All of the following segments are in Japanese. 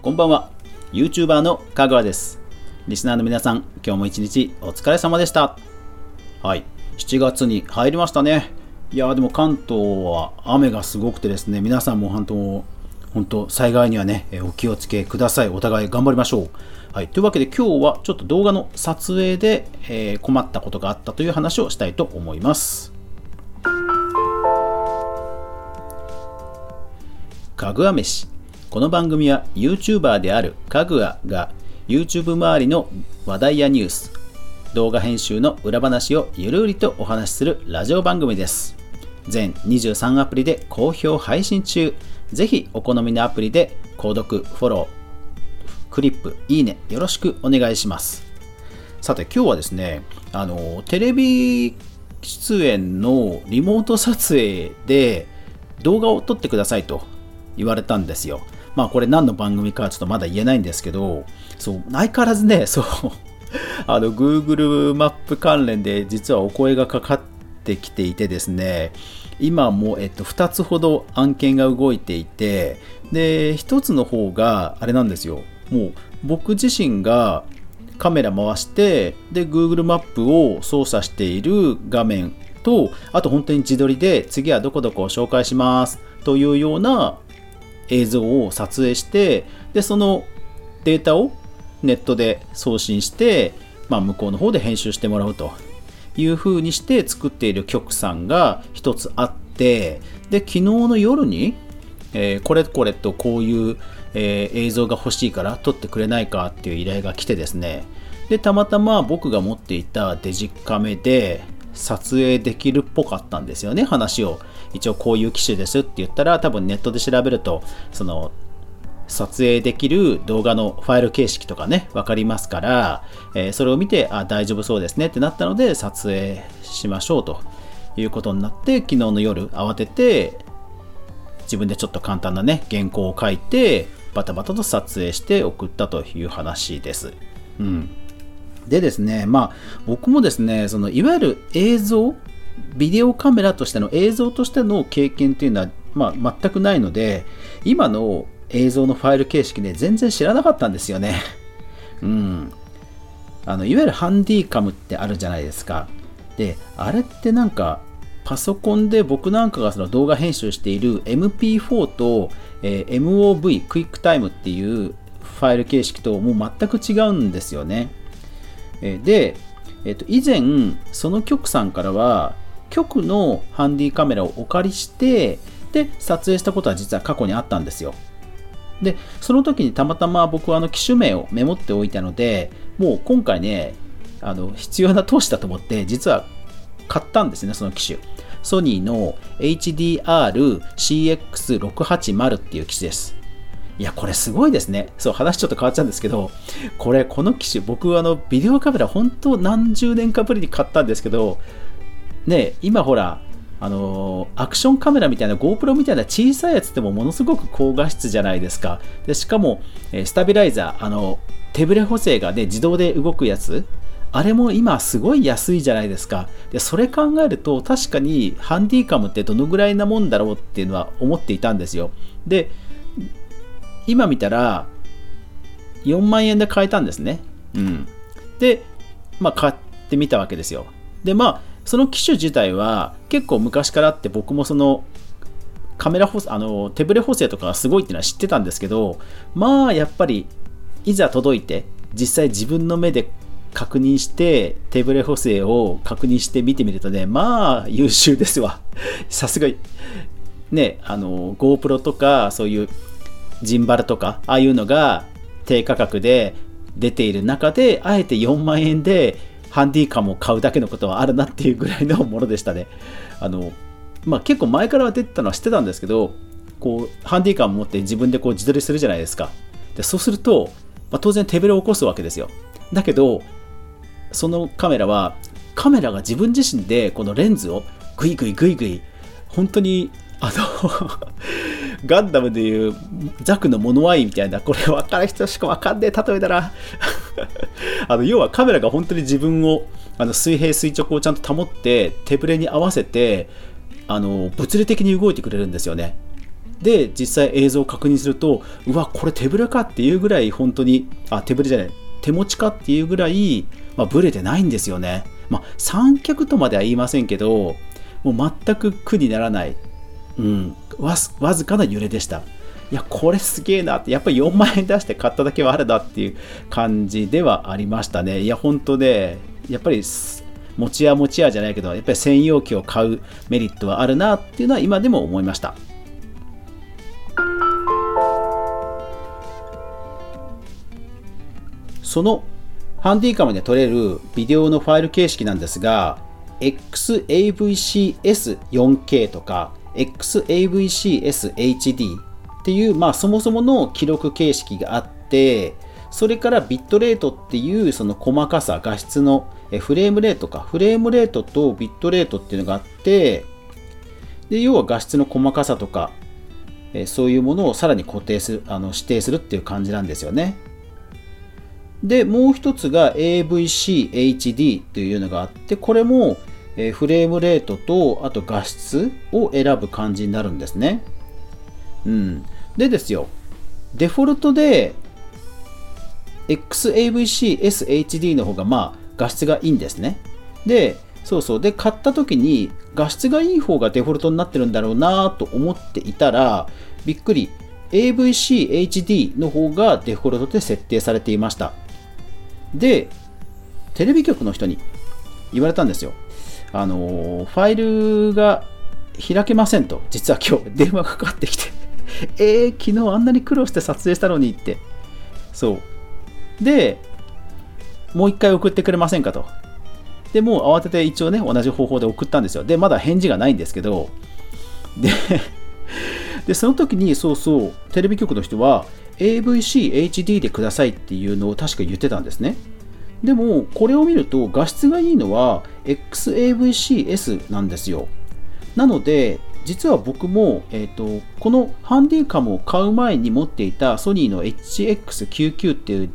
こんばんは。YouTuber のかぐわです。リスナーの皆さん、今日も一日お疲れ様でした。はい、7月に入りましたね。いやー、でも関東は雨がすごくてですね、皆さんも本当災害にはね、お気をつけください。お互い頑張りましょう。はい、というわけで今日はちょっと動画の撮影で、困ったことがあったという話をしたいと思います。かぐわ飯。この番組は YouTuber であるかぐわが YouTube 周りの話題やニュース、動画編集の裏話をゆるりとお話しするラジオ番組です。全23アプリで好評配信中。ぜひお好みのアプリで購読、フォロー、クリップ、いいねよろしくお願いします。さて今日はですね、テレビ出演のリモート撮影で動画を撮ってくださいと言われたんですよ。まあこれ何の番組かちょっとまだ言えないんですけど、そう相変わらずね、そうGoogle マップ関連で実はお声がかかってきていてですね、今も2つほど案件が動いていて、で1つの方があれなんですよ。もう僕自身がカメラ回してで Google マップを操作している画面と、あと本当に自撮りで次はどこどこを紹介しますというような映像を撮影して、でそのデータをネットで送信して、まあ、向こうの方で編集してもらうという風にして作っている局さんが一つあって、で昨日の夜に、これとこういう、映像が欲しいから撮ってくれないかっていう依頼が来てですね、でたまたま僕が持っていたデジカメで撮影できるっぽかったんですよね。話を一応こういう機種ですって言ったら、多分ネットで調べるとその撮影できる動画のファイル形式とかね分かりますから、それを見て大丈夫そうですねってなったので撮影しましょうということになって、昨日の夜慌てて自分でちょっと簡単なね原稿を書いてバタバタと撮影して送ったという話です。うん、でですね、まあ僕もですね、そのいわゆる映像ビデオカメラとしての映像としての経験というのは、まあ、全くないので今の映像のファイル形式で全然知らなかったんですよね。うん。いわゆるハンディカムってあるじゃないですか。で、あれってなんかパソコンで僕なんかがその動画編集している MP4 と、MOV クイックタイムっていうファイル形式ともう全く違うんですよね。で、以前その局さんからは局のハンディカメラをお借りしてで撮影したことは実は過去にあったんですよ。でその時にたまたま僕は機種名をメモっておいたので、もう今回ね必要な投資だと思って実は買ったんですね。その機種ソニーの HDR-CX680 っていう機種です。いやこれすごいですね。そう話ちょっと変わっちゃうんですけど、この機種僕はビデオカメラ本当何十年かぶりに買ったんですけどね、今ほらアクションカメラみたいな GoPro みたいな小さいやつでもものすごく高画質じゃないですか。でしかもスタビライザー手ブレ補正がね自動で動くやつ、あれも今すごい安いじゃないですか。でそれ考えると確かにハンディカムってどのぐらいなもんだろうっていうのは思っていたんですよ。で今見たら4万円で買えたんですね。うん、で、まあ、買ってみたわけですよ。でまあその機種自体は結構昔からあって、僕もそのカメラ手ブレ補正とかがすごいっていうのは知ってたんですけど、まあやっぱりいざ届いて実際自分の目で確認して手ブレ補正を確認して見てみるとね、まあ優秀ですわ。さすがね、GoPro とかそういうジンバルとかああいうのが低価格で出ている中で、あえて4万円でハンディカムを買うだけのことはあるなっていうぐらいのものでしたね。まあ、結構前から出てたのは知ってたんですけど、こうハンディカム持って自分でこう自撮りするじゃないですか。でそうすると、まあ、当然手ぶれを起こすわけですよ。だけどそのカメラはカメラが自分自身でこのレンズをグイグイグイグイ本当にガンダムでいうザクのモノアイみたいな、これ分かる人しか分かんねえ例えだな要はカメラが本当に自分を水平垂直をちゃんと保って手ぶれに合わせて物理的に動いてくれるんですよね。で実際映像を確認すると、うわこれ手ぶれかっていうぐらい、本当に手ぶれじゃない、手持ちかっていうぐらい、ブレてないんですよね。三脚とまでは言いませんけど、もう全く苦にならない、わずかな揺れでした。いやこれすげえなって、やっぱり4万円出して買っただけはあるなっていう感じではありましたね。いや本当ね、やっぱり持ち屋じゃないけど、やっぱり専用機を買うメリットはあるなっていうのは今でも思いました。そのハンディカムで撮れるビデオのファイル形式なんですが、 XAVC S4K とか XAVC S HD っていう、そもそもの記録形式があって、それからビットレートっていうその細かさ、画質のフレームレートとビットレートっていうのがあって、で要は画質の細かさとか、そういうものをさらに固定する、指定するっていう感じなんですよね。でもう一つが AVCHD というのがあって、これもフレームレートとあと画質を選ぶ感じになるんですね。でですよ、デフォルトで XAVC SHD の方が画質がいいんですね。でで買った時に画質がいい方がデフォルトになってるんだろうなと思っていたら、びっくり、 AVCHD の方がデフォルトで設定されていました。でテレビ局の人に言われたんですよ。ファイルが開けませんと、実は今日電話かかってきて昨日あんなに苦労して撮影したのにって。でもう一回送ってくれませんかと。でもう慌てて一応ね、同じ方法で送ったんですよ。でまだ返事がないんですけど、でその時にテレビ局の人は AVC HD でくださいっていうのを確か言ってたんですね。でもこれを見ると画質がいいのは XAVC S なんですよ。なので実は僕も、このハンディカムを買う前に持っていたソニーの HX99 っていう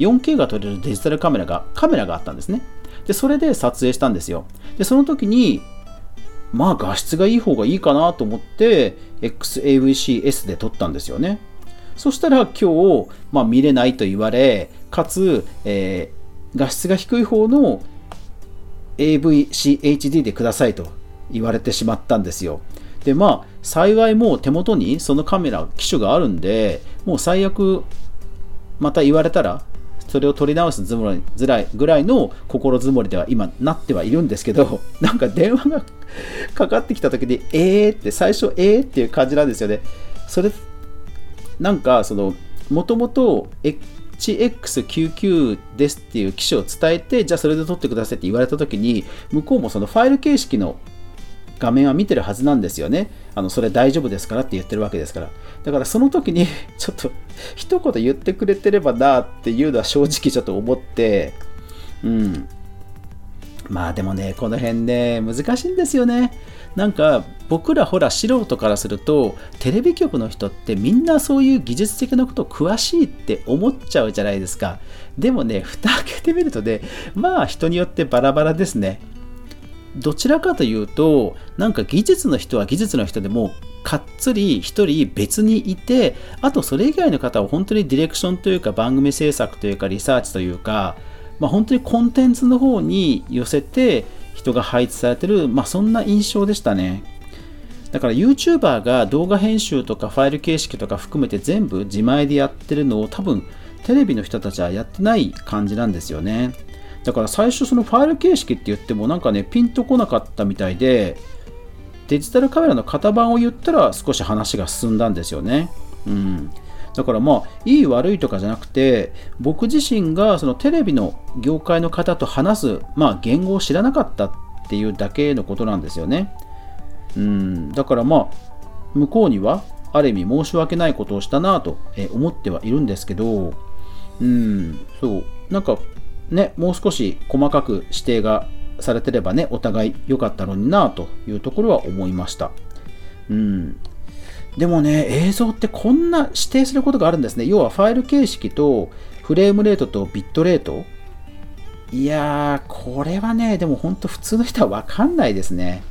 4K が撮れるデジタルカメラがあったんですね。でそれで撮影したんですよ。でその時に画質がいい方がいいかなと思って XAVC S で撮ったんですよね。そしたら今日、見れないと言われ、かつ、画質が低い方の AVC HD でくださいと言われてしまったんですよ。で幸いもう手元にそのカメラ機種があるんで、もう最悪また言われたらそれを取り直すぐらいの心づもりでは今なってはいるんですけど、電話がかかってきた時にって最初っていう感じなんですよね。それもともと HX99 ですっていう機種を伝えて、じゃあそれで撮ってくださいって言われた時に、向こうもそのファイル形式の画面は見てるはずなんですよね。それ大丈夫ですからって言ってるわけですから。だからその時にちょっと一言言ってくれてればなっていうのは正直ちょっと思って、でもね、この辺ね難しいんですよね。僕ら素人からすると、テレビ局の人ってみんなそういう技術的なこと詳しいって思っちゃうじゃないですか。でもね、蓋開けてみるとね、人によってバラバラですね。どちらかというと、技術の人は技術の人でもかっつり一人別にいて、あとそれ以外の方は本当にディレクションというか、番組制作というか、リサーチというか、本当にコンテンツの方に寄せて人が配置されてる、そんな印象でしたね。だから YouTuber が動画編集とかファイル形式とか含めて全部自前でやってるのを、多分テレビの人たちはやってない感じなんですよね。だから最初そのファイル形式って言ってもピンとこなかったみたいで、デジタルカメラの型番を言ったら少し話が進んだんですよね。だからいい悪いとかじゃなくて、僕自身がそのテレビの業界の方と話す、言語を知らなかったっていうだけのことなんですよね。だから向こうにはある意味申し訳ないことをしたなと思ってはいるんですけど、もう少し細かく指定がされてればね、お互い良かったのになというところは思いました。でもね、映像ってこんな指定することがあるんですね。要はファイル形式とフレームレートとビットレート。いやー、これはね、でも本当普通の人は分かんないですね。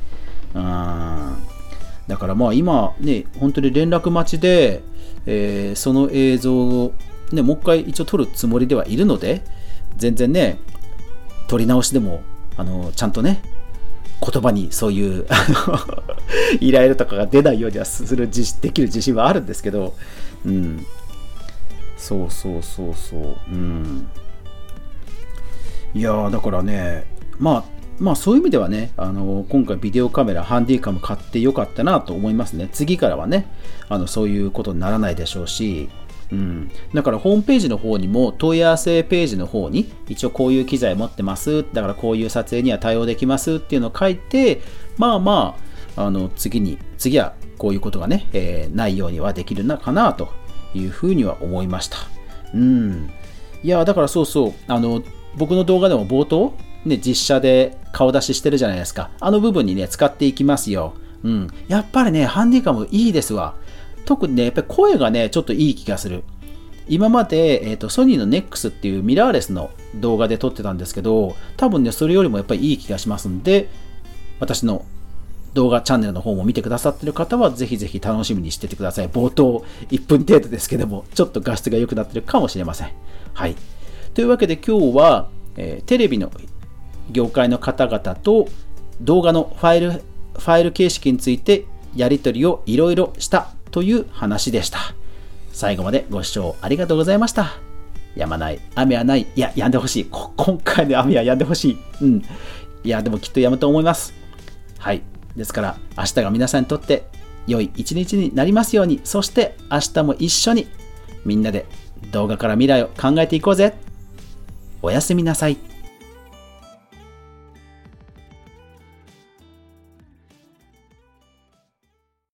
だからまあ今ね、本当に連絡待ちで、その映像を、ね、もう一回一応撮るつもりではいるので、全然ね、撮り直しでもちゃんとね、言葉にそういうイライラとかが出ないようにはするできる自信はあるんですけど、うん、そうそうそうそう、うん、いやーだからね、まあそういう意味ではね、今回ビデオカメラハンディカム買ってよかったなと思いますね。次からはね、そういうことにならないでしょうし、うん、だからホームページの方にも問い合わせページの方に一応こういう機材持ってます、だからこういう撮影には対応できますっていうのを書いて、次はこういうことがね、ないようにはできるのかなというふうには思いました。うん、いやだからそうそう、僕の動画でも冒頭ね、実写で顔出ししてるじゃないですか。あの部分にね、使っていきますよ。うん。やっぱりね、ハンディカムいいですわ。特にね、やっぱり声がね、ちょっといい気がする。今まで、ソニーの NEX っていうミラーレスの動画で撮ってたんですけど、多分ね、それよりもやっぱりいい気がしますんで、私の動画チャンネルの方も見てくださってる方は、ぜひぜひ楽しみにしててください。冒頭1分程度ですけども、ちょっと画質が良くなってるかもしれません。はい。というわけで今日は、テレビの業界の方々と動画のファイル形式についてやり取りをいろいろしたという話でした。最後までご視聴ありがとうございました。やまない雨はない。いや、止んでほしい。今回の雨は止んでほしい。うん。いや、でもきっと止むと思います。はい。ですから、明日が皆さんにとって良い一日になりますように、そして明日も一緒にみんなで動画から未来を考えていこうぜ。おやすみなさい。